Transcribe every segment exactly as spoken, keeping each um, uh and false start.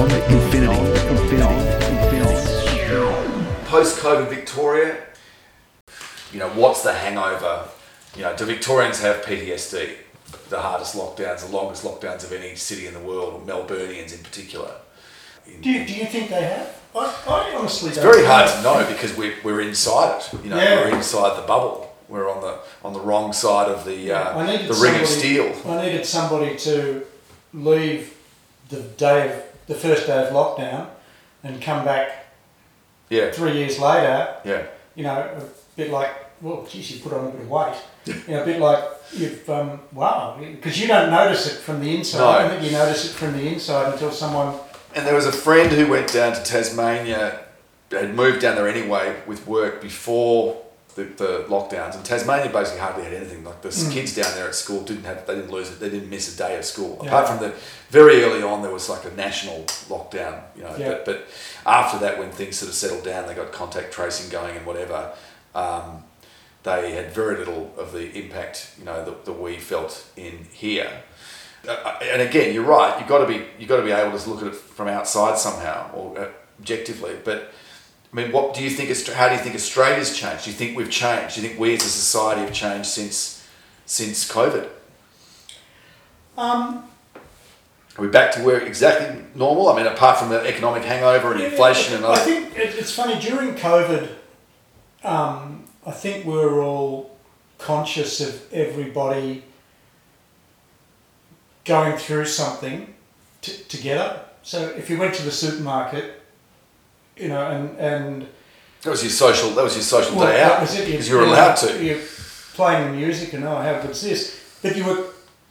Beyond Infinity. Infinity. Post-COVID Victoria, you know, what's the hangover? You know, do Victorians have P T S D? The hardest lockdowns, the longest lockdowns of any city in the world, or Melburnians in particular. In, do you, do you think they have? I, I honestly don't. It's very hard to know because we're we're inside it. You know, yeah. We're inside the bubble. We're on the on the wrong side of the uh, the ring somebody, of steel. I needed somebody to leave the day of the first day of lockdown and come back. Yeah. Three years later. Yeah. You know, a bit like, well, geez, you put on a bit of weight. You know, a bit like you've um, wow, because you don't notice it from the inside. No. I don't think you notice it from the inside until someone. And there was a friend who went down to Tasmania, had moved down there anyway with work before the, the lockdowns. And Tasmania basically hardly had anything. Like the mm. kids down there at school didn't have, they didn't lose it, they didn't miss a day of school. Yeah. Apart from the very early on, there was like a national lockdown, you know. Yeah. But, but after that, when things sort of settled down, they got contact tracing going and whatever. Um, they had very little of the impact, you know, that, that we felt in here. Uh, and again, you're right. You've got to be you've got to be able to look at it from outside somehow, or objectively. But I mean, what do you think? How do you think Australia's changed? Do you think we've changed? Do you think we as a society have changed since since COVID? Um, Are we back to where exactly normal? I mean, apart from the economic hangover and yeah, inflation and all. I think it's funny during COVID. Um, I think we were all conscious of everybody going through something t- together. So if you went to the supermarket, you know, and, and... That was your social, that was your social well, day out, because you were allowed to. You're playing the music and, oh, how good's this? But you were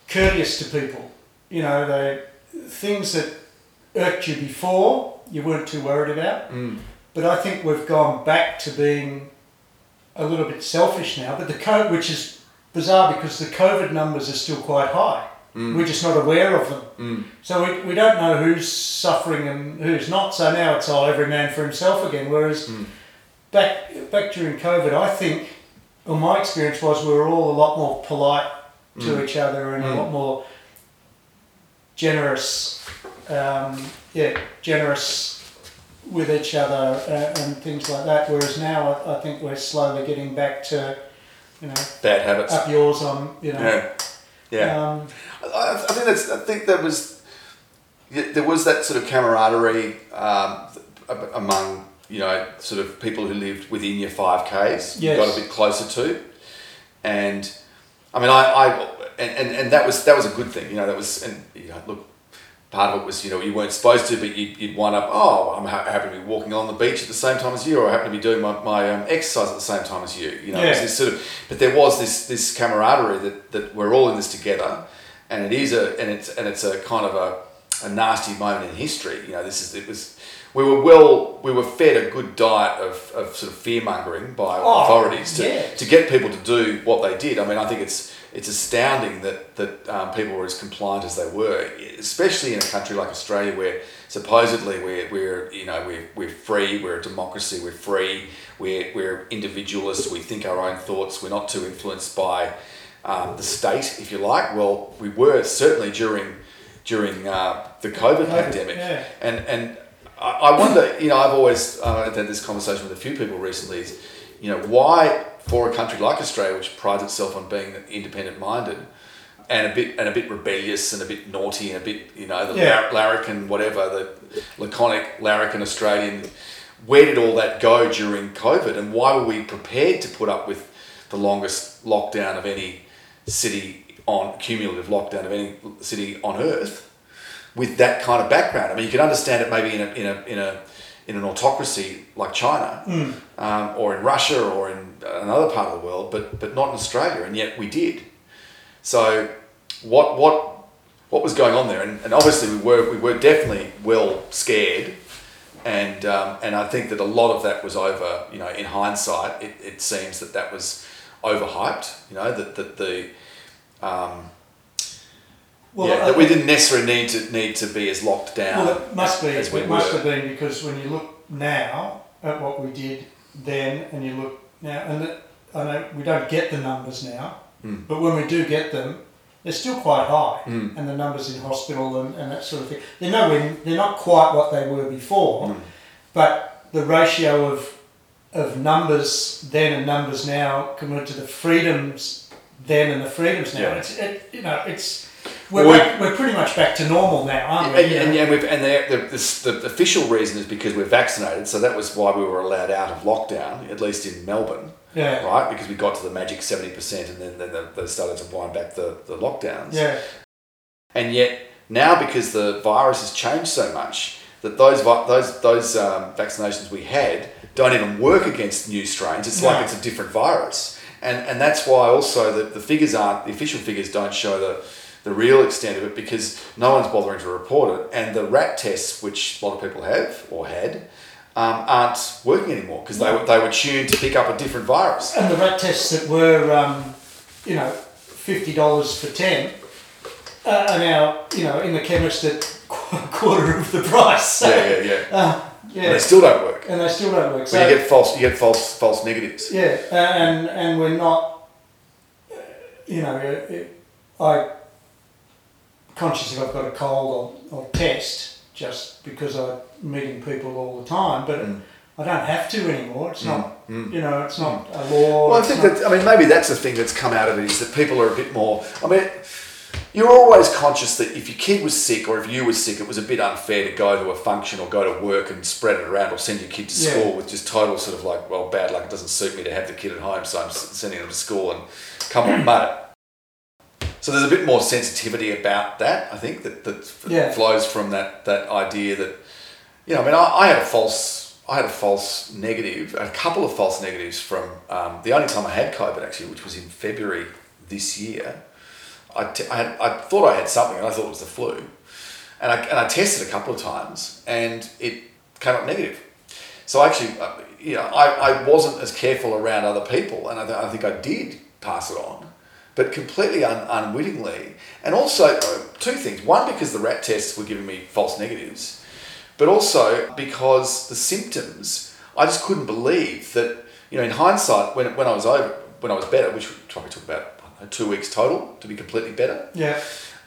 courteous to people. You know, they things that irked you before, you weren't too worried about. Mm. But I think we've gone back to being a little bit selfish now, but the COVID, which is bizarre because the COVID numbers are still quite high. Mm. We're just not aware of them. Mm. So we we don't know who's suffering and who's not. So now it's all every man for himself again. Whereas mm. back back during COVID, I think, well, my experience was we were all a lot more polite mm. to each other and mm. a lot more generous, um, yeah, generous with each other uh, and things like that. Whereas now I, I think we're slowly getting back to, you know, bad habits. Up yours on, you know. Yeah. Yeah, um, I, I think that's. I think there was, there was that sort of camaraderie um, among, you know, sort of people who lived within your five Ks. Yes. You got a bit closer to, and I mean, I, I and, and, and that was that was a good thing. You know, that was and you know, look, part of it was, you know, you weren't supposed to, but you'd, you'd wind up. Oh, I'm ha- happy to be walking on the beach at the same time as you, or I happen to be doing my, my um, exercise at the same time as you. You know, yeah. It was this sort of, but there was this this camaraderie that, that we're all in this together, and it is a and it's and it's a kind of a, a nasty moment in history. You know, this is it was we were well we were fed a good diet of, of sort of fear mongering by oh, authorities to yeah. to get people to do what they did. I mean, I think it's. It's astounding that that um, people were as compliant as they were, especially in a country like Australia, where supposedly we're we're you know we're we're free, we're a democracy, we're free, we're we're individualists, we think our own thoughts, we're not too influenced by um, the state, if you like. Well, we were certainly during during uh, the COVID pandemic, yeah. and and I wonder, you know, I've always uh, had this conversation with a few people recently. Is, you know, why for a country like Australia, which prides itself on being independent-minded and a bit and a bit rebellious and a bit naughty and a bit, you know, the yeah. larrikin, whatever, the laconic larrikin Australian, where did all that go during COVID? And why were we prepared to put up with the longest lockdown of any city on, cumulative lockdown of any city on earth with that kind of background? I mean, you can understand it maybe in a in a in a in an autocracy like China mm. um, or in Russia or in another part of the world, but but not in Australia, and yet we did. So what what what was going on there? And, and obviously we were we were definitely well scared, and um, and I think that a lot of that was over. You know, in hindsight, it, it seems that that was overhyped. You know, that that the um, Well, yeah, that we didn't necessarily need to need to be as locked down. Well, it must be. As we it must were. have been, because when you look now at what we did then, and you look now, and it, I know we don't get the numbers now, mm. but when we do get them, they're still quite high, mm. and the numbers in hospital and, and that sort of thing. They're nowhere, they're not quite what they were before, mm. but the ratio of of numbers then and numbers now compared to the freedoms then and the freedoms now, yeah. it's it, you know it's we're well, back, we're pretty much back to normal now, aren't we? And, and, and, we've, and the, the, the official reason is because we're vaccinated, so that was why we were allowed out of lockdown, at least in Melbourne. Yeah. Right? Because we got to the magic seventy percent and then, then they started to wind back the, the lockdowns. Yeah. And yet now, because the virus has changed so much, that those those those um, vaccinations we had don't even work against new strains. It's no. like it's a different virus. And and that's why also the, the figures aren't, the official figures don't show the, the real extent of it, because no one's bothering to report it. And the rat tests, which a lot of people have or had, Um, aren't working anymore because they were they were tuned to pick up a different virus. And the rat tests that were, um, you know, fifty dollars for ten uh, are now, you know, in the chemist at a quarter of the price. So, yeah, yeah, yeah. Uh, yeah. And they still don't work. And they still don't work. So well, you get false, you get false, false negatives. Yeah, uh, and and we're not, you know, it, it, I conscious if I've got a cold, I'll, I'll test. Just because I'm meeting people all the time, but mm. I don't have to anymore. It's mm. not, mm. you know, it's not mm. a law. Well, I think that, I mean, maybe that's the thing that's come out of it, is that people are a bit more, I mean, you're always conscious that if your kid was sick or if you were sick, it was a bit unfair to go to a function or go to work and spread it around or send your kid to yeah. school with just total sort of like, well, bad luck, it doesn't suit me to have the kid at home, so I'm sending them to school and come on, mate. So there's a bit more sensitivity about that, I think, that, that yeah. flows from that, that idea that, you know, I mean, I, I had a false, I had a false negative, a couple of false negatives from um, the only time I had COVID actually, which was in February this year. I, t- I, had, I thought I had something and I thought it was the flu, and I, and I tested a couple of times and it came up negative. So actually, you know, I, I wasn't as careful around other people, and I, th- I think I did pass it on. But completely un- unwittingly. And also, two things. One, because the rat tests were giving me false negatives, but also because the symptoms, I just couldn't believe that, you know, in hindsight, when when I was over, when I was better, which probably took about, I don't know, two weeks total to be completely better. Yeah.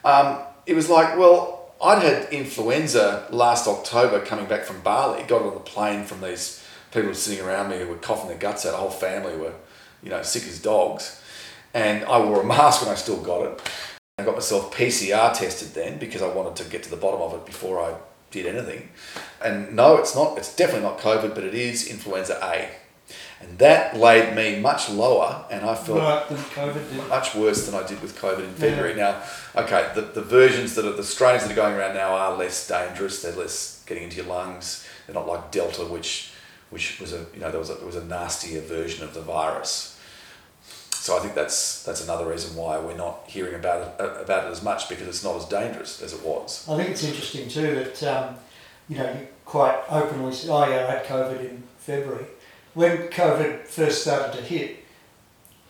Um, it was like, well, I'd had influenza last October coming back from Bali, got on the plane from these people sitting around me who were coughing their guts out, a whole family were, you know, sick as dogs. And I wore a mask when I still got it. I got myself P C R tested then because I wanted to get to the bottom of it before I did anything. And no, it's not, it's definitely not COVID, but it is influenza A. And that laid me much lower, and I felt right, than COVID did. Much worse than I did with COVID in February. Yeah. Now, okay, the, the versions that are, the strains that are going around now are less dangerous, they're less getting into your lungs, they're not like Delta, which which was a, you know, there was a, there was a nastier version of the virus. So I think that's that's another reason why we're not hearing about it, about it as much, because it's not as dangerous as it was. I think it's interesting too that um, you know, you quite openly said, "Oh yeah, I had COVID in February." When COVID first started to hit,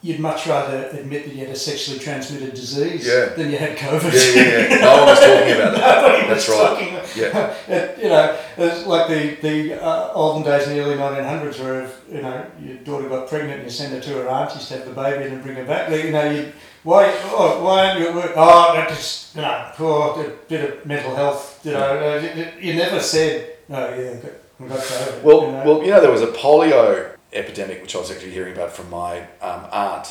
you'd much rather admit that you had a sexually transmitted disease yeah. than you had COVID. Yeah, yeah, yeah. No one was talking about that. Nobody that's was right. talking. Yeah. It, you know, it's like the the uh, olden days in the early nineteen hundreds, where if, you know, your daughter got pregnant and you send her to her aunt, you used to have the baby and then bring her back. You know, you why oh, why aren't you at work? Oh, that just, you know, poor a bit of mental health. You know, you never said, "Oh yeah, I've got COVID." Well, you know? well, you know, there was a polio epidemic, which I was actually hearing about from my um, aunt,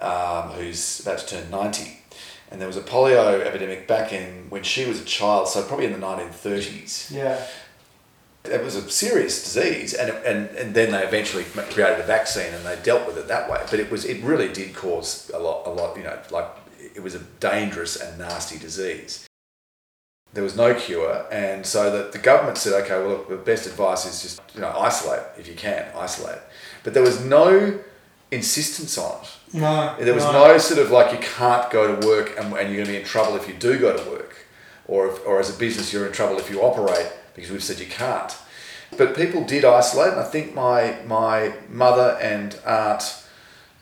um, who's about to turn ninety. And there was a polio epidemic back in when she was a child, so probably in the nineteen thirties. Yeah. It was a serious disease, and and and then they eventually created a vaccine and they dealt with it that way. But it was it really did cause a lot a lot, you know, like it was a dangerous and nasty disease. There was no cure, and so the, the government said, okay, well, look, the best advice is just, you know, isolate if you can, isolate. But there was no insistence on it. No. There was no, no sort of like, you can't go to work and, and you're going to be in trouble if you do go to work. Or, if, or as a business, you're in trouble if you operate, because we've said you can't. But people did isolate, and I think my my mother and aunt,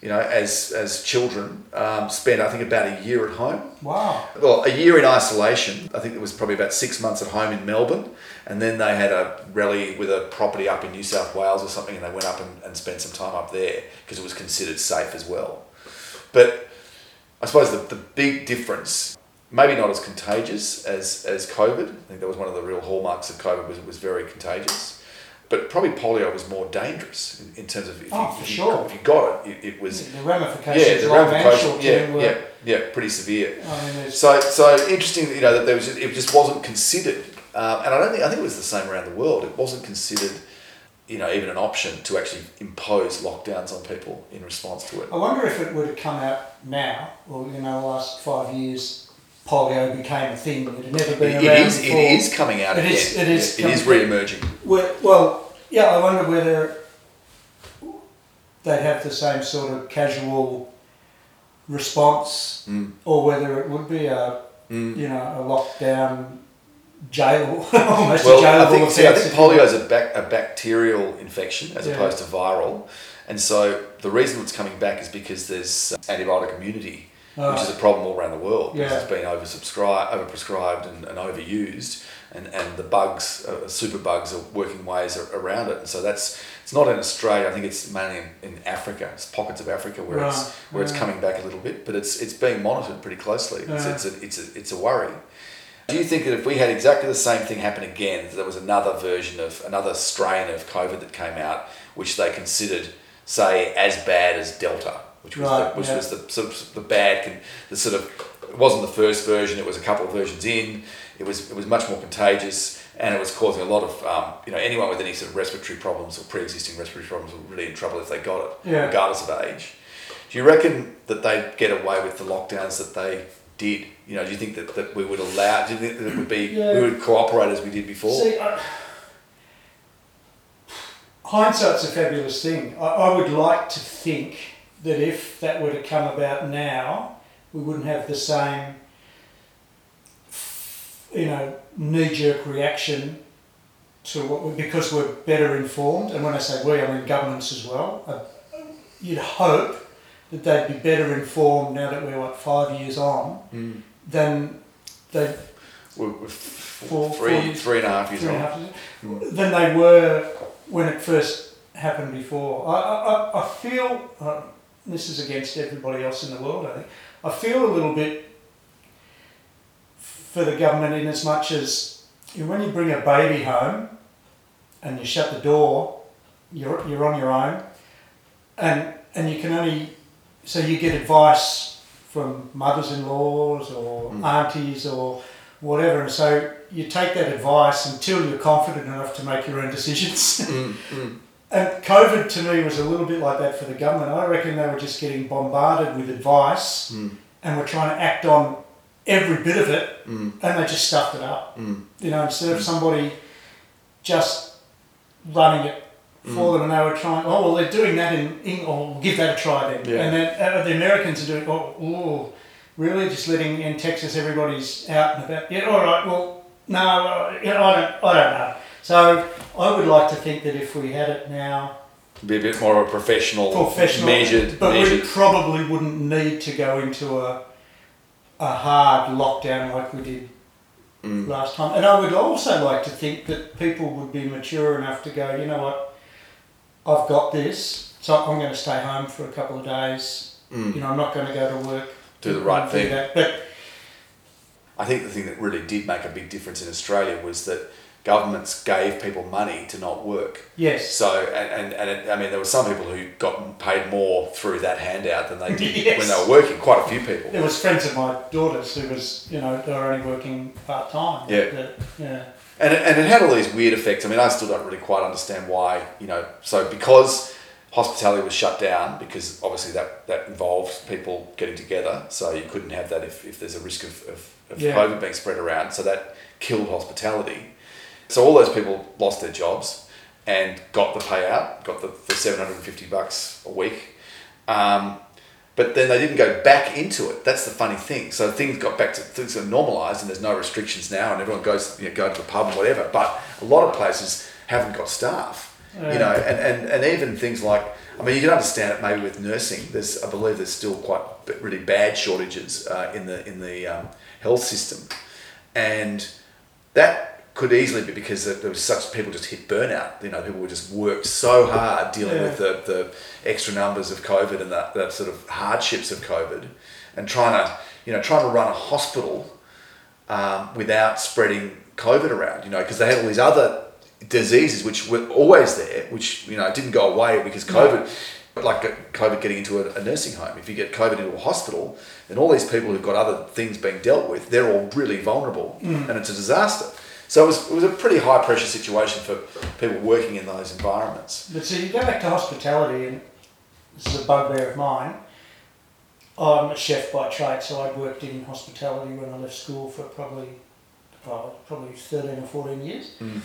you know, as as children, um, spent, I think, about a year at home. Wow. Well, a year in isolation. I think it was probably about six months at home in Melbourne. And then they had a rally with a property up in New South Wales or something, and they went up and, and spent some time up there because it was considered safe as well. But I suppose the, the big difference, maybe not as contagious as, as COVID. I think that was one of the real hallmarks of COVID, was it was very contagious. But probably polio was more dangerous in, in terms of if, oh, you, if, sure. you, if you got it, it, it was... The ramifications. Yeah, the ramifications, yeah, were, yeah, yeah, pretty severe. I mean, so so interesting, you know, that there was just, it just wasn't considered. Um, and I don't think, I think it was the same around the world. It wasn't considered, you know, even an option to actually impose lockdowns on people in response to it. I wonder if it would have come out now, or, you know, the last five years... polio became a thing that had never been it around is, before. It is coming out it again. Is, it is. It is re-emerging. Well, yeah, I wonder whether they'd have the same sort of casual response, mm. or whether it would be a mm. you know a lockdown jail, almost well, a jail. I think, see, I think polio is a, bac- a bacterial infection as yeah. opposed to viral, and so the reason it's coming back is because there's antibiotic immunity. Oh. Which is a problem all around the world because yeah. it's been oversubscribed, overprescribed, and, and overused, and, and the bugs, uh, super bugs, are working ways around it. And so that's it's not in Australia. I think it's mainly in, in Africa. It's pockets of Africa where right. it's where yeah. it's coming back a little bit, but it's it's being monitored pretty closely. Yeah. It's it's a, it's a, it's a worry. Do you think that if we had exactly the same thing happen again, that there was another version of another strain of COVID that came out, which they considered, say, as bad as Delta? Which was right, the, which yeah. was the sort of the bad, the sort of it wasn't the first version. It was a couple of versions in. It was it was much more contagious, and it was causing a lot of um, you know anyone with any sort of respiratory problems or pre-existing respiratory problems were really in trouble if they got it, yeah. regardless of age. Do you reckon that they'd get away with the lockdowns that they did? You know, do you think that, that we would allow? Do you think that it would be yeah. we would cooperate as we did before? See, I, hindsight's a fabulous thing. I, I would like to think that if that were to come about now, we wouldn't have the same, you know, knee-jerk reaction to what we, because we're better informed. And when I say we, I mean governments as well. You'd hope that they'd be better informed now that we're, what, five years on, mm. than they... We're, we're four, three, four, three and a half years on. Half, mm. than they were when it first happened before. I, I, I feel... Uh, this is against everybody else in the world, I think. I feel a little bit for the government in as much as you know, when you bring a baby home and you shut the door, you're you're on your own, and and you can only, so you get advice from mothers-in-laws or mm. aunties or whatever, and so you take that advice until you're confident enough to make your own decisions. mm, mm. And COVID to me was a little bit like that for the government. I reckon they were just getting bombarded with advice mm. and were trying to act on every bit of it mm. and they just stuffed it up. Mm. You know, instead mm. of somebody just running it for mm. them, and they were trying, oh, well, they're doing that in England, or we'll give that a try then. Yeah. And then uh, the Americans are doing, oh, oh, really? Just letting in Texas, everybody's out and about. Yeah, all right, well, no, you know, I don't, I don't know. So I would like to think that if we had it now... It'd be a bit more of a professional, professional measured... But measured. We probably wouldn't need to go into a a hard lockdown like we did mm. last time. And I would also like to think that people would be mature enough to go, you know what, I've got this, so I'm going to stay home for a couple of days. Mm. You know, I'm not going to go to work. Do the right thing. That. But I think the thing that really did make a big difference in Australia was that governments gave people money to not work. Yes. So, and, and, and it, I mean, there were some people who got paid more through that handout than they did yes. when they were working, quite a few people. There was friends of my daughter's who was, you know, they were only working part-time. Yeah. But, yeah. And, it, and it had all these weird effects. I mean, I still don't really quite understand why, you know, so because hospitality was shut down, because obviously that, that involves people getting together, so you couldn't have that if, if there's a risk of, of, of yeah. COVID being spread around, so that killed hospitality. So all those people lost their jobs and got the payout, got the, the seven hundred fifty bucks a week. Um, but then they didn't go back into it. That's the funny thing. So things got back to, things are normalised and there's no restrictions now and everyone goes, you know, go to the pub and whatever. But a lot of places haven't got staff, you know, and, and, and even things like, I mean, you can understand it maybe with nursing. There's, I believe there's still quite really bad shortages uh, in the, in the um, health system. And that could easily be because there was such people just hit burnout. You know, people were just worked so hard dealing yeah. with the, the extra numbers of COVID and the, the sort of hardships of COVID and trying to, you know, trying to run a hospital um, without spreading COVID around, you know, because they had all these other diseases which were always there, which, you know, didn't go away because COVID, no. like COVID getting into a, a nursing home. If you get COVID into a hospital, then all these people who've got other things being dealt with, they're all really vulnerable mm. and it's a disaster. So it was, it was a pretty high pressure situation for people working in those environments. But so you go back to hospitality, and this is a bugbear of mine. I'm a chef by trade, so I'd worked in hospitality when I left school for probably oh, probably thirteen or fourteen years. Mm.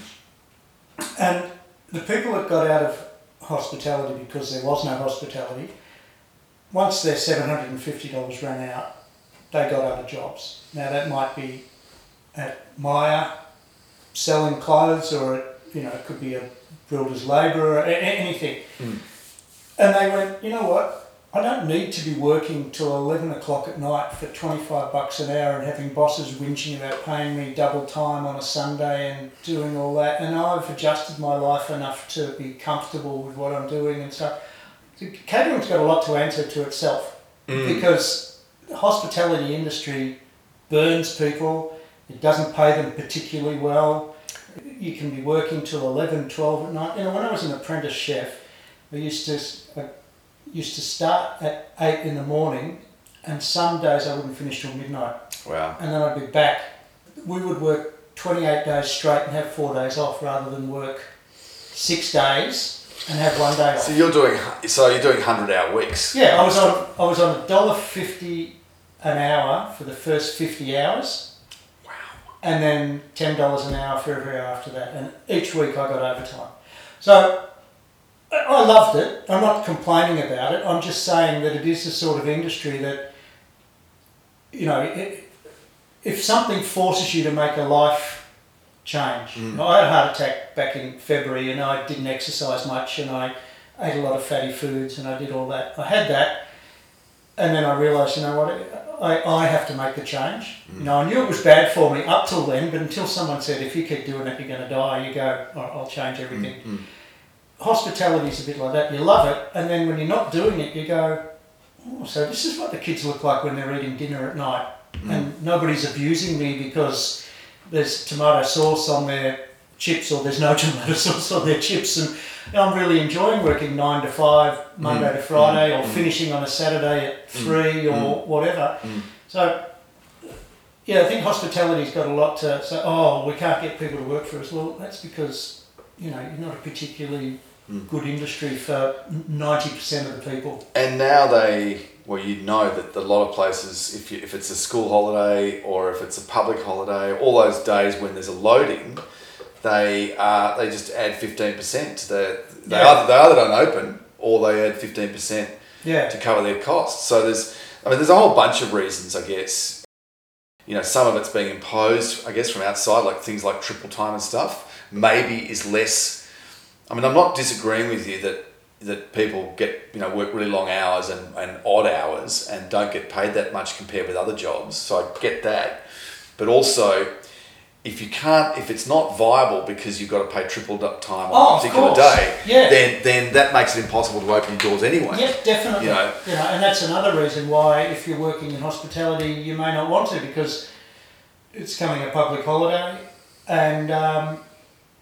And the people that got out of hospitality because there was no hospitality, once their seven hundred fifty dollars ran out, they got other jobs. Now that might be at Myer, selling clothes, or it, you know, it could be a builder's labourer, anything. Mm. And they went, you know what, I don't need to be working till eleven o'clock at night for twenty-five bucks an hour and having bosses whinging about paying me double time on a Sunday and doing all that. And I've adjusted my life enough to be comfortable with what I'm doing and stuff. So catering's got a lot to answer to itself mm. because the hospitality industry burns people. It doesn't pay them particularly well. You can be working till eleven, twelve at night. You know, when I was an apprentice chef, we used to uh, used to start at eight in the morning, and some days I wouldn't finish till midnight. Wow. And then I'd be back. We would work twenty-eight days straight and have four days off, rather than work six days and have one day off. So you're doing so you're doing one hundred hour weeks. Yeah, I was on I was on one dollar fifty an hour for the first fifty hours. And then ten dollars an hour for every hour after that. And each week I got overtime. So I loved it. I'm not complaining about it. I'm just saying that it is the sort of industry that, you know, it, if something forces you to make a life change. Mm. I had a heart attack back in February and I didn't exercise much and I ate a lot of fatty foods and I did all that. I had that and then I realised, you know what, it, I, I have to make the change. Mm. You know, I knew it was bad for me up till then, but until someone said, if you keep doing it, you're going to die, you go, oh, I'll change everything. Mm-hmm. Hospitality is a bit like that. You love it, and then when you're not doing it, you go, oh, so this is what the kids look like when they're eating dinner at night. Mm. And nobody's abusing me because there's tomato sauce on their chips or there's no tomato sauce on their chips. And you know, I'm really enjoying working nine to five, Monday mm. to Friday, mm. or mm. finishing on a Saturday at three mm. or whatever. Mm. So, yeah, I think hospitality's got a lot to say, oh, we can't get people to work for us. Well, that's because, you know, you're not a particularly mm. good industry for ninety percent of the people. And now they, well, you know that a lot of places, if you, if it's a school holiday or if it's a public holiday, all those days when there's a loading, They uh they just add fifteen percent. They they yeah. either they either don't open or they add fifteen percent yeah. to cover their costs. So there's I mean there's a whole bunch of reasons, I guess. You know, some of it's being imposed, I guess, from outside, like things like triple time and stuff. Maybe is less. I mean, I'm not disagreeing with you that that people get you know work really long hours and, and odd hours and don't get paid that much compared with other jobs. So I get that, but also, if you can't, if it's not viable because you've got to pay triple time on oh, a particular day, yeah. then then that makes it impossible to open your doors anyway. Yeah, definitely. You know? You know, and that's another reason why, if you're working in hospitality, you may not want to, because it's coming a public holiday, and um,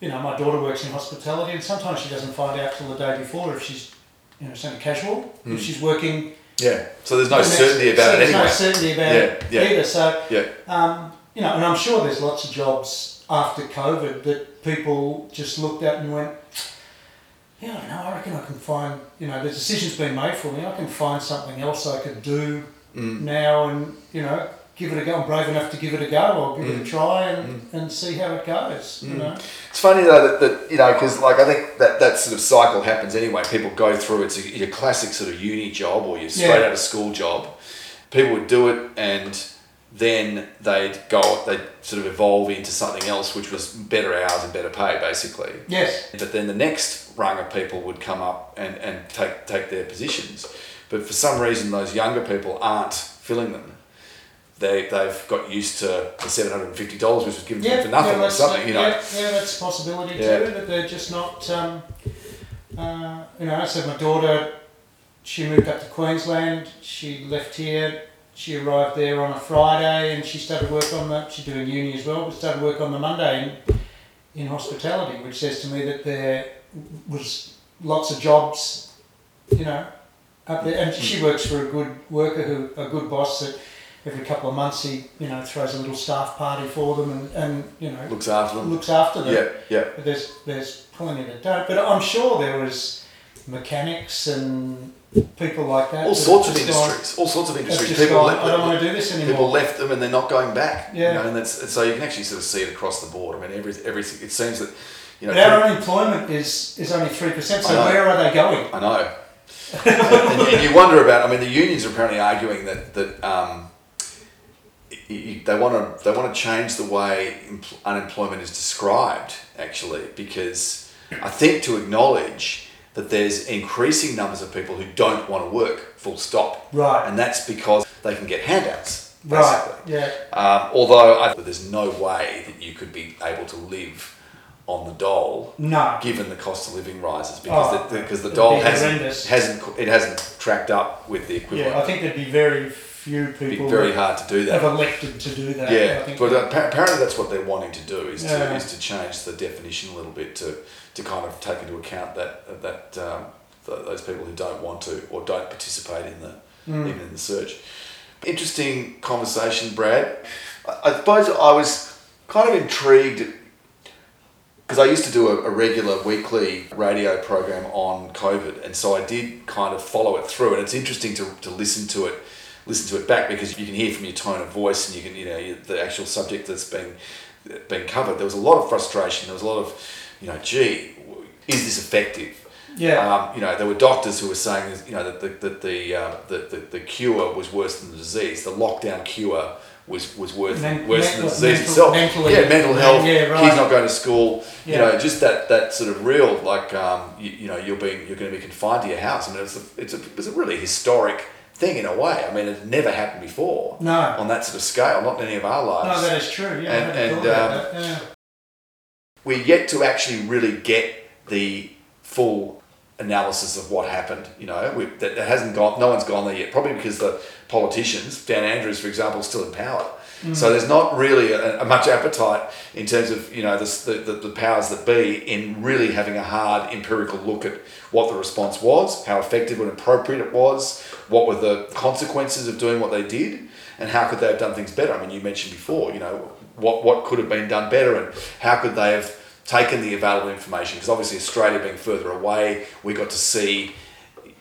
you know, my daughter works in hospitality, and sometimes she doesn't find out till the day before if she's you know something casual, mm. if she's working. Yeah. So there's no the next, certainty about so it anyway. There's no certainty about yeah, yeah. it either. So. Yeah. Um, You know, and I'm sure there's lots of jobs after COVID that people just looked at and went, yeah, I don't know, I reckon I can find, you know, the decision's been made for me, I can find something else I could do mm. now and, you know, give it a go. I'm brave enough to give it a go, I'll give mm. it a try and, mm. and see how it goes, mm. you know. It's funny though that, that you know, because like I think that, that sort of cycle happens anyway. People go through, it's a, your classic sort of uni job or your straight yeah. out of school job. People would do it and then they'd go, they'd sort of evolve into something else, which was better hours and better pay, basically. Yes. But then the next rung of people would come up and, and take take their positions. But for some reason, those younger people aren't filling them. They, they've got used to the seven hundred fifty dollars, which was given yeah, to them for nothing yeah, or something, you know. Yeah, yeah that's a possibility yeah. too, that they're just not, um, uh, you know, so my daughter, she moved up to Queensland, she left here, she arrived there on a Friday and she started work on the, she's doing uni as well, but started work on the Monday in, in hospitality, which says to me that there was lots of jobs, you know, up there. And she works for a good worker, who a good boss that every couple of months he, you know, throws a little staff party for them and, and you know, looks after them. Looks after them. Yeah, yeah. But there's there's plenty that don't. But I'm sure there was mechanics and people like that. All sorts of industries. All sorts of industries. People left. I don't want to do this anymore. People left them and they're not going back. Yeah. You know, and that's, and so you can actually sort of see it across the board. I mean, every every it seems that, you know. But our unemployment is is only three percent. So where are they going? I know. and, and you wonder about. I mean, the unions are apparently arguing that that. Um, They want to they want to change the way empl- unemployment is described, actually, because I think to acknowledge that there's increasing numbers of people who don't want to work, full stop. Right. And that's because they can get handouts, basically. Right, yeah. Um, although I think there's no way that you could be able to live on the dole, no, given the cost of living rises, because oh, the, because the dole hasn't, hasn't it hasn't tracked up with the equivalent. Yeah, I think there'd be very... few people It'd be very hard to do that. Have elected to do that. Yeah, I think but that, apparently that's what they're wanting to do is yeah. to is to change the definition a little bit to, to kind of take into account that that um, th- those people who don't want to or don't participate in the mm. even in the search. Interesting conversation, Brad. I, I suppose I was kind of intrigued because I used to do a, a regular weekly radio program on COVID, and so I did kind of follow it through, and it's interesting to to listen to it. Listen to it back because you can hear from your tone of voice and you can, you know, the actual subject that's been been covered. There was a lot of frustration. There was a lot of, you know, gee, is this effective? Yeah. Um, you know, there were doctors who were saying, you know, that the that the, uh, the the the cure was worse than the disease. The lockdown cure was was worse Men- worse mental, than the disease mental, itself. Mental, yeah, mental health. Yeah, right. Kids not going to school. Yeah. You know, just that, that sort of real like, um, you, you know, you're being you're going to be confined to your house. I mean, it's a, it's a it's a really historic thing in a way. I mean, it never happened before. No. On that sort of scale, not in any of our lives. No, that is true. Yeah. And, and um, yeah. we're yet to actually really get the full analysis of what happened. You know, we, that, that hasn't gone. No one's gone there yet. Probably because the politicians, Dan Andrews, for example, is still in power. Mm-hmm. So there's not really a, a much appetite in terms of, you know, the, the the powers that be in really having a hard empirical look at what the response was, how effective and appropriate it was, what were the consequences of doing what they did, and how could they have done things better. I mean, you mentioned before, you know, what, what could have been done better and how could they have taken the available information, because obviously Australia being further away, we got to see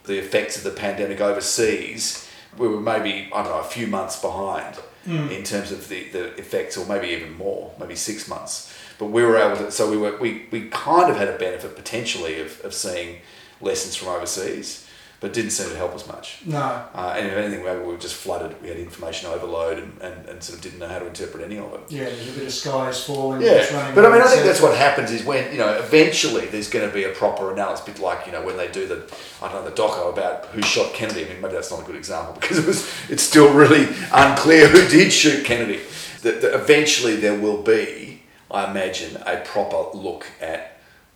the effects of the pandemic overseas. We were maybe, I don't know, a few months behind mm. in terms of the, the effects, or maybe even more, maybe six months. But we were able to, so we were, we, we kind of had a benefit potentially of, of seeing lessons from overseas, but didn't seem to help us much. No. Uh, and if anything, we were just flooded. We had information overload and, and, and sort of didn't know how to interpret any of it. Yeah, there's a bit of sky is falling. Yeah, but I mean, I think that's what happens is when, you know, eventually there's going to be a proper analysis, bit like, you know, when they do the, I don't know, the doco about who shot Kennedy. I mean, maybe that's not a good example because it was, it's still really unclear who did shoot Kennedy. That the, eventually there will be, I imagine, a proper look at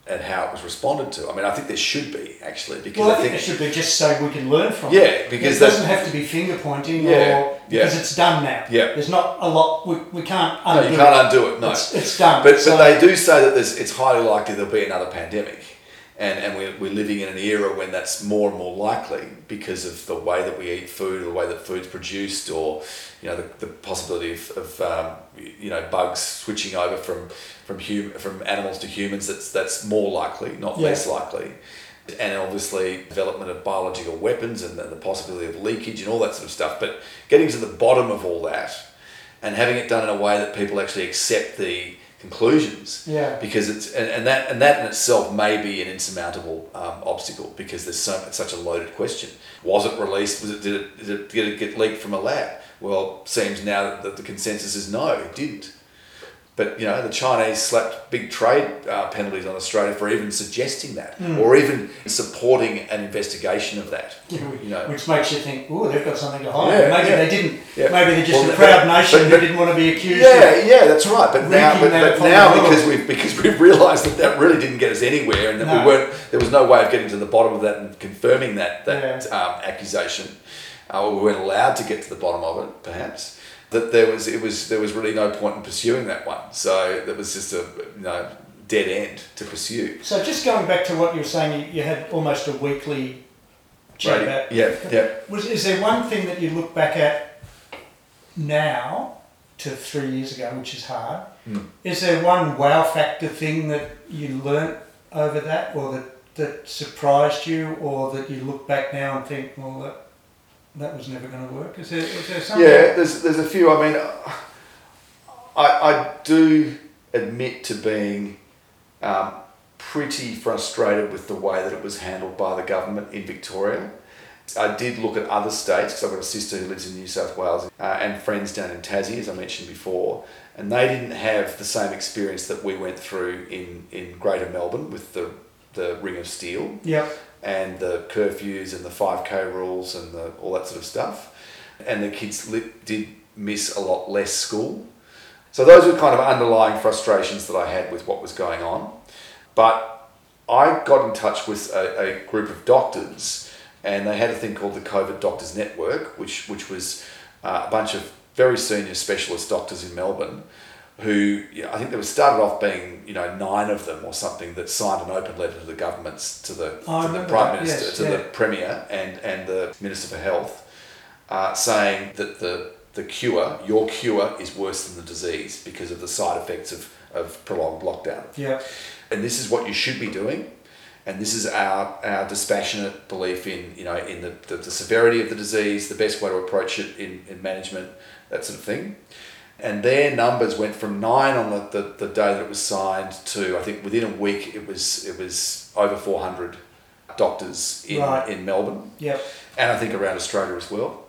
and how it was responded to. I mean, I think there should be, actually. Because well, I, I think, think there should be just so we can learn from yeah, it. Yeah, because... It doesn't have to be finger-pointing yeah, or... Because yeah. it's done now. Yeah. There's not a lot... We, we can't undo it. No, you can't it. undo it, no. It's, it's done. But, so. but they do say that there's, it's highly likely there'll be another pandemic. And, and we're, we're living in an era when that's more and more likely because of the way that we eat food, or the way that food's produced, or, you know, the, the possibility of, of um, you know, bugs switching over from... From hum- from animals to humans, that's that's more likely, not yeah. less likely, and obviously development of biological weapons and the, the possibility of leakage and all that sort of stuff. But getting to the bottom of all that and having it done in a way that people actually accept the conclusions, yeah, because it's and, and that and that in itself may be an insurmountable um, obstacle because there's so it's such a loaded question. Was it released? Was it did it did it, did it get leaked from a lab? Well, it seems now that, that the consensus is no, it didn't. But, you know, the Chinese slapped big trade uh, penalties on Australia for even suggesting that mm. or even supporting an investigation of that. Yeah, you know. Which makes you think, oh, they've got something to hide. Yeah, maybe yeah. they didn't. Yeah. Maybe they're just well, a proud but, nation but, but, who didn't want to be accused yeah, of Yeah, that's right. But now, but, but now because we've, because we've realised that that really didn't get us anywhere and that no. we weren't, there was no way of getting to the bottom of that and confirming that, that yeah. um, accusation. uh, we weren't allowed to get to the bottom of it, perhaps, that there was it was there was really no point in pursuing that one. So that was just a you know dead end to pursue. So just going back to what you were saying, you, you had almost a weekly chat about. Yeah, yeah. Was is there one thing that you look back at now to three years ago, which is hard? Mm. Is there one wow factor thing that you learnt over that, or that that surprised you, or that you look back now and think, well, that that was never going to work? Is there, is there something? Yeah, there's there's a few. I mean, I I do admit to being um, pretty frustrated with the way that it was handled by the government in Victoria. I did look at other states, because I've got a sister who lives in New South Wales uh, and friends down in Tassie, as I mentioned before, and they didn't have the same experience that we went through in, in Greater Melbourne with the the Ring of Steel, yeah, and the curfews and the five K rules and the, all that sort of stuff. And the kids li- did miss a lot less school. So those were kind of underlying frustrations that I had with what was going on. But I got in touch with a, a group of doctors, and they had a thing called the COVID Doctors Network, which, which was uh, a bunch of very senior specialist doctors in Melbourne, who, you know, I think there was started off being, you know, nine of them or something that signed an open letter to the governments, to the, oh, to the Prime that. Minister, yes, to yeah. the Premier and, and the Minister for Health, uh, saying that the, the cure, your cure, is worse than the disease because of the side effects of, of prolonged lockdown. Yeah. And this is what you should be doing. And this is our, our dispassionate belief in, you know, in the, the, the severity of the disease, the best way to approach it in, in management, that sort of thing. And their numbers went from nine on the, the, the day that it was signed to, I think within a week, it was it was over four hundred doctors in, right. in Melbourne. Yep. And I think around Australia as well.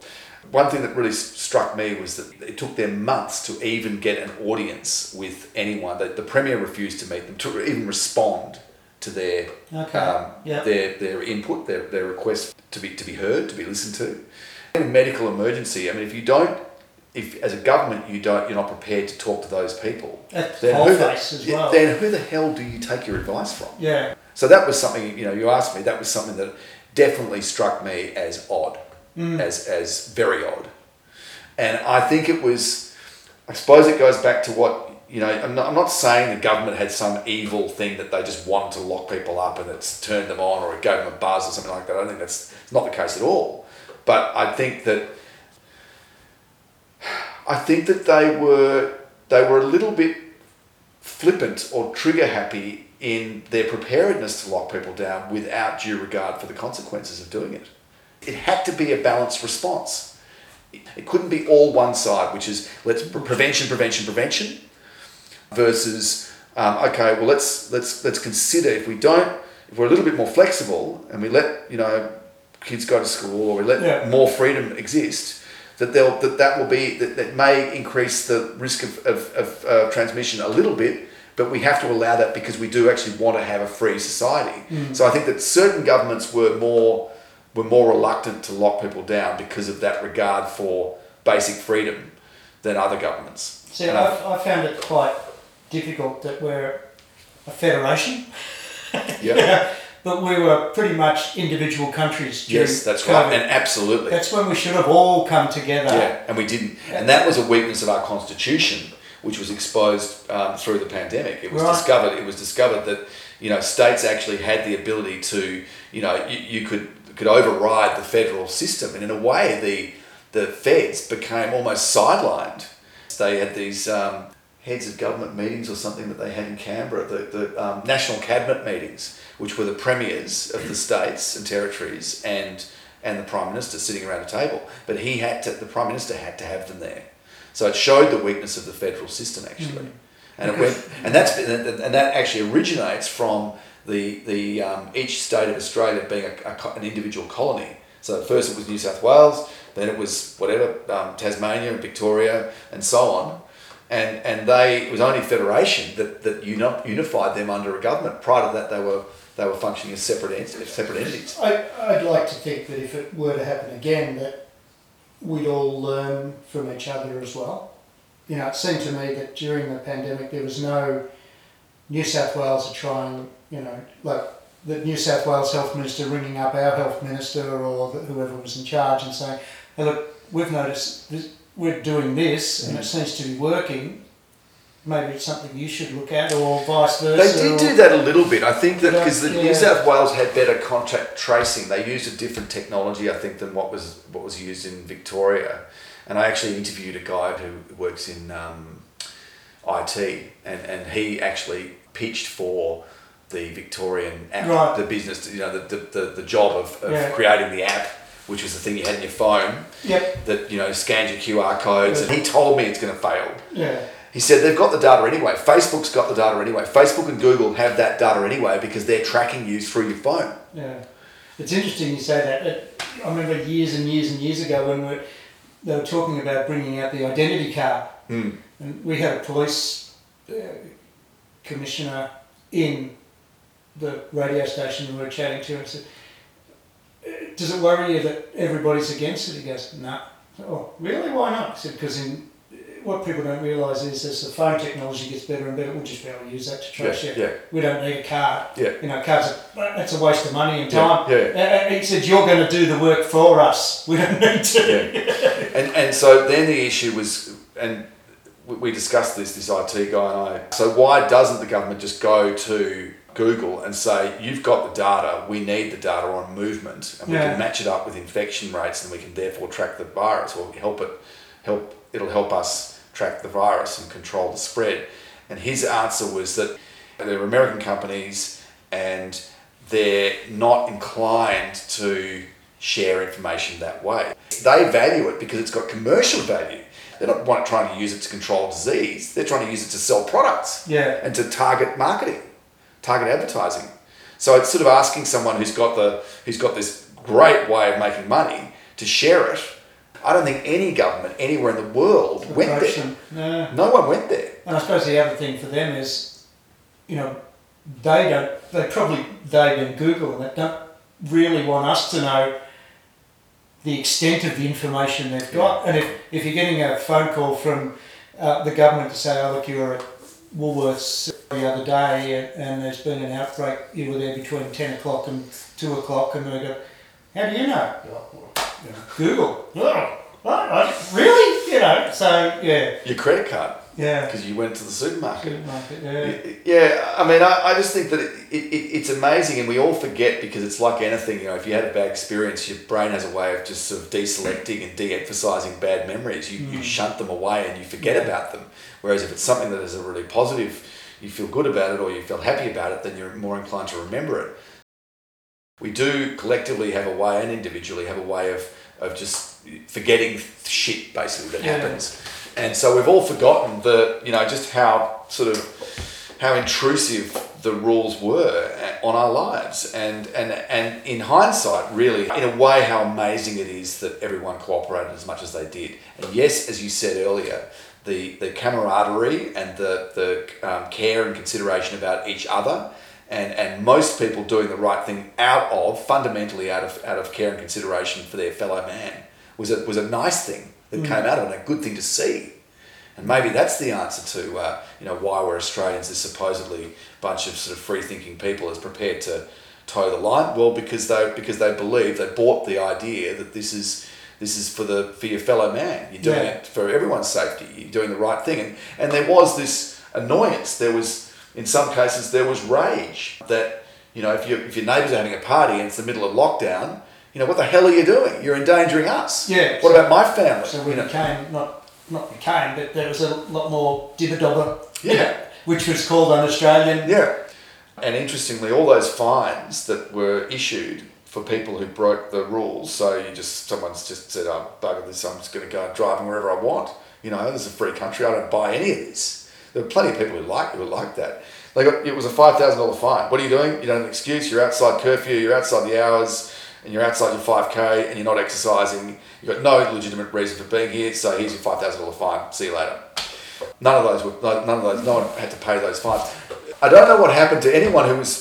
One thing that really struck me was that it took them months to even get an audience with anyone. The, the Premier refused to meet them, to even respond to their okay. um, yep. their their input, their, their request to be to be heard, to be listened to. In a medical emergency, I mean, if you don't, if as a government you don't, you're not prepared to talk to those people, That's then, who the, as well. then who the hell do you take your advice from? Yeah. So that was something, you know, you asked me, that was something that definitely struck me as odd, mm. as as very odd. And I think it was, I suppose it goes back to what, you know, I'm not, I'm not saying the government had some evil thing that they just wanted to lock people up and it's turned them on, or it gave them a buzz or something like that. I don't think that's it's not the case at all. But I think that I think that they were they were a little bit flippant or trigger happy in their preparedness to lock people down without due regard for the consequences of doing it. It had to be a balanced response. It couldn't be all one side, which is let's prevention, prevention, prevention, versus um, okay, well let's let's let's consider if we don't, if we're a little bit more flexible and we let you know kids go to school, or we let yeah. more freedom exist, that they'll that, that will be that, that may increase the risk of, of, of uh, transmission a little bit, but we have to allow that because we do actually want to have a free society. Mm. So I think that certain governments were more were more reluctant to lock people down because of that regard for basic freedom than other governments. See, I, I, I found it quite difficult that we're a federation. Yeah. But we were pretty much individual countries during Yes, that's COVID. Right, and absolutely. That's when we should have all come together. Yeah, and we didn't. And that was a weakness of our constitution, which was exposed um, through the pandemic. It was right. discovered. It was discovered that you know states actually had the ability to you know you, you could could override the federal system, and in a way the the feds became almost sidelined. They had these um, heads of government meetings or something that they had in Canberra, the the um, national cabinet meetings, which were the premiers of the states and territories and and the Prime Minister sitting around a table. But he had to, the Prime Minister had to have them there. So it showed the weakness of the federal system, actually. Mm. And it went, and that's and that actually originates from the the um, each state of Australia being a, a, an individual colony. So at first it was New South Wales, then it was whatever, um, Tasmania and Victoria and so on. And and they it was only federation that, that uni- unified them under a government. Prior to that, they were they were functioning as separate ent- separate entities. I, I'd like to think that if it were to happen again, that we'd all learn from each other as well. You know, it seemed to me that during the pandemic, there was no New South Wales are trying, you know, like the New South Wales Health Minister ringing up our Health Minister or the, whoever was in charge and saying, hey, look, we've noticed this, we're doing this mm. and it seems to be working. Maybe it's something you should look at, or vice versa. They did do that a little bit. I think that because yeah. New South Wales had better contact tracing, they used a different technology, I think, than what was what was used in Victoria. And I actually interviewed a guy who works in um, I T, and, and he actually pitched for the Victorian app, right. the business, you know, the the, the, the job of, of yeah. creating the app, which was the thing you had in your phone. Yep. That, you know, scanned your Q R codes, yeah. and he told me it's going to fail. Yeah. He said they've got the data anyway. Facebook's got the data anyway. Facebook and Google have that data anyway because they're tracking you through your phone. Yeah, it's interesting you say that. It, I remember years and years and years ago when we they were talking about bringing out the identity card, mm. and we had a police uh, commissioner in the radio station we were chatting to, and said, "Does it worry you that everybody's against it?" He goes, "No." Nah. "Oh, really? Why not?" I said, "Because in." What people don't realise is as the phone technology gets better and better, we'll just be able to use that to trace yeah, you. Yeah. We don't need a card. Yeah. You know, cards, are, that's a waste of money and time. Yeah, yeah. He said, you're going to do the work for us. We don't need to. Yeah. and and so then the issue was, and we discussed this, this I T guy and I, so why doesn't the government just go to Google and say, you've got the data, we need the data on movement, and we yeah. can match it up with infection rates, and we can therefore track the virus or help it, help it'll help us track the virus and control the spread. And his answer was that they're American companies and they're not inclined to share information that way. They value it because it's got commercial value. They're not trying to use it to control disease. They're trying to use it to sell products yeah. and to target marketing, target advertising. So it's sort of asking someone who's got the who's got this great way of making money to share it. I don't think any government anywhere in the world the went there. No. no one went there. And I suppose the other thing for them is, you know, they don't, they probably, they and Google, they don't really want us to know the extent of the information they've got. Yeah. And if, if you're getting a phone call from uh, the government to say, oh, look, you were at Woolworths the other day and, and there's been an outbreak, you were there between ten o'clock and two o'clock, and they go, how do you know? You know, Google. Oh, oh, really? You know, so, yeah. Your credit card. Yeah. Because you went to the supermarket. Supermarket, yeah. Yeah, I mean, I, I just think that it, it, it's amazing, and we all forget because it's like anything, you know, if you had a bad experience, your brain has a way of just sort of deselecting and de-emphasising bad memories. You, mm. you shunt them away and you forget yeah. about them. Whereas if it's something that is a really positive, you feel good about it or you feel happy about it, then you're more inclined to remember it. We do collectively have a way and individually have a way of, of just forgetting shit, basically, that yeah. happens. And so we've all forgotten the, you know, just how sort of, how intrusive the rules were on our lives. And, and, and in hindsight, really, in a way, how amazing it is that everyone cooperated as much as they did. And yes, as you said earlier, the, the camaraderie and the, the um, care and consideration about each other And and most people doing the right thing out of fundamentally out of out of care and consideration for their fellow man was a was a nice thing that mm. came out of it, and a good thing to see, and maybe that's the answer to uh, you know why we're Australians, this supposedly bunch of sort of free thinking people, is prepared to toe the line. Well, because they because they believe they bought the idea that this is this is for the for your fellow man. You're doing yeah. it for everyone's safety. You're doing the right thing, and and there was this annoyance. There was. In some cases, there was rage that, you know, if, you, if your neighbours are having a party and it's the middle of lockdown, you know, what the hell are you doing? You're endangering us. Yeah. What so, about my family? So we you became, know? not not became, but there was a lot more dibba-dobba, yeah. which was called un-Australian. Yeah. And interestingly, all those fines that were issued for people who broke the rules, so you just, someone's just said, oh, bugger this, I'm just going to go driving wherever I want. You know, this is a free country, I don't buy any of this. There were plenty of people who liked, who liked that. They got, it was a five thousand dollars fine. What are you doing? You don't have an excuse. You're outside curfew, you're outside the hours, and you're outside your five K, and you're not exercising. You've got no legitimate reason for being here, so here's your five thousand dollars fine. See you later. None of those were, none of those, no one had to pay those fines. I don't know what happened to anyone who was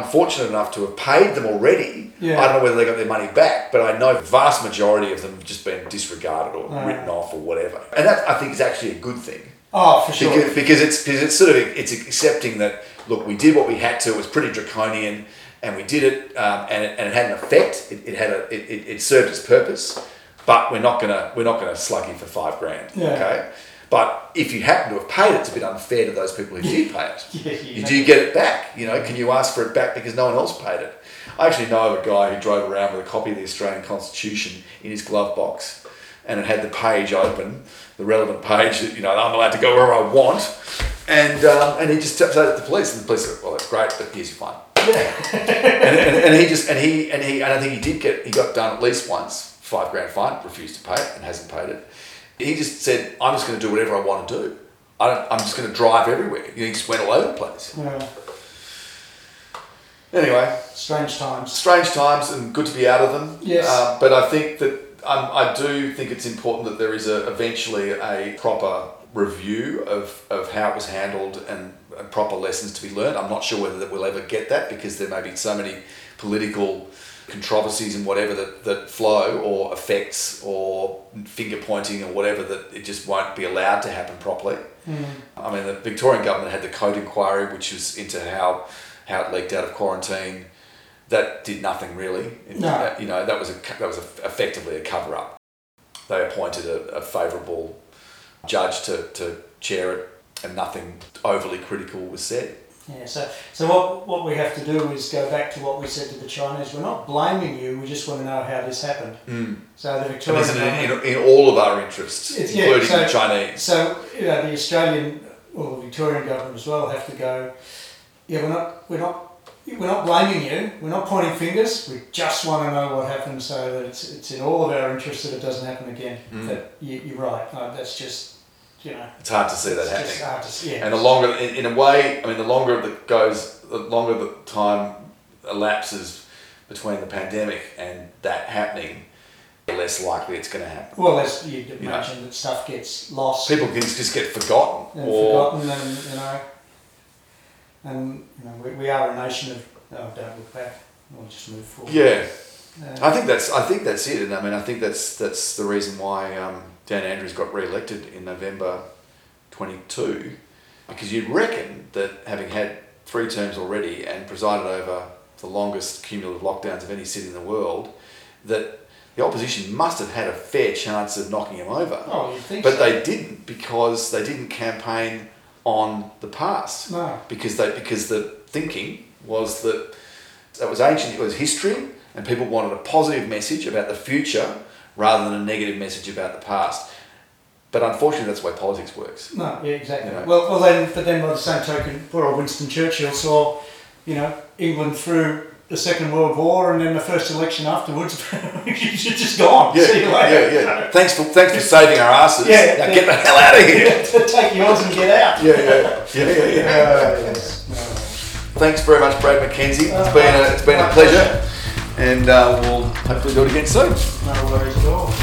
unfortunate enough to have paid them already. Yeah. I don't know whether they got their money back, but I know the vast majority of them have just been disregarded or yeah. written off or whatever. And that, I think, is actually a good thing. Oh, for sure. Because, because it's because it's sort of it's accepting that, look, we did what we had to. It was pretty draconian, and we did it, um, and, it and it had an effect. It, it had a it, it served its purpose. but we're not gonna we're not gonna slug you for five grand. Yeah. Okay. But if you happen to have paid it, it's a bit unfair to those people who did pay it. Yeah, yeah. Do you get it back? You know, can you ask for it back because no one else paid it? I actually know of a guy who drove around with a copy of the Australian Constitution in his glove box, and it had the page open, the relevant page that, you know, I'm allowed to go where I want, and um, and he just said to the police, and the police said, well, that's great, but here's your fine. Yeah. and, and and he just and he and he and I think he did get he got done at least once, five grand fine, refused to pay it and hasn't paid it. He just said, I'm just going to do whatever I want to do. I don't, I'm just going to drive everywhere. He just went all over the place. Yeah. Anyway. Strange times. Strange times, and good to be out of them. Yes. Uh, but I think that, um, I do think it's important that there is a, eventually a proper review of, of how it was handled and, and proper lessons to be learned. I'm not sure whether that we'll ever get that, because there may be so many political controversies and whatever that, that flow, or effects, or finger pointing, or whatever, that it just won't be allowed to happen properly. Mm. I mean, the Victorian government had the Coat Inquiry, which was into how how it leaked out of quarantine. That did nothing really. It, no. that, you know, that was a that was a, effectively a cover up. They appointed a, a favourable judge to, to chair it, and nothing overly critical was said. Yeah, so so what what we have to do is go back to what we said to the Chinese. We're not blaming you, we just want to know how this happened. Mm. So the Victorian and government... In, in, in all of our interests, it's, including yeah, so, the Chinese. So, you know, the Australian, or the Victorian government as well, have to go, yeah, we're not, we're not, we're not blaming you, we're not pointing fingers, we just want to know what happened, so that it's it's in all of our interests that it doesn't happen again. Mm. That you, you're right, no, that's just... You know, it's hard to see that happening. To see, yeah. And the longer, in, in a way, I mean, the longer that goes, the longer the time elapses between the pandemic and that happening, the less likely it's going to happen. Well, as you'd imagine, you know, that stuff gets lost. People can just get forgotten. And or... forgotten, and you know, and you know, we, we are a nation of oh, don't look back. We'll just move forward. Yeah, uh, I think that's I think that's it, and I mean, I think that's that's the reason why. Um, Dan Andrews got re-elected in November twenty-two, because you'd reckon that having had three terms already and presided over the longest cumulative lockdowns of any city in the world, that the opposition must have had a fair chance of knocking him over. Oh, you think but so. They didn't, because they didn't campaign on the past. No. Because they because the thinking was that it was ancient, it was history, and people wanted a positive message about the future, rather than a negative message about the past. But unfortunately, that's the way politics works. No, yeah, exactly. You know? Well, well, then, but then by the same token, poor old Winston Churchill saw, you know, England through the Second World War, and then the first election afterwards, it's just gone. Yeah, see you later. Yeah, yeah. Thanks for thanks for saving our asses. Yeah, now yeah. Get the hell out of here. Take yours and get out. Yeah, yeah, yeah, yeah. yeah, yeah. Yes. No. Thanks very much, Brad Mackenzie. Uh, it's been a, it's been a pleasure. pleasure. And uh, we'll hopefully do it again soon. No worries at all.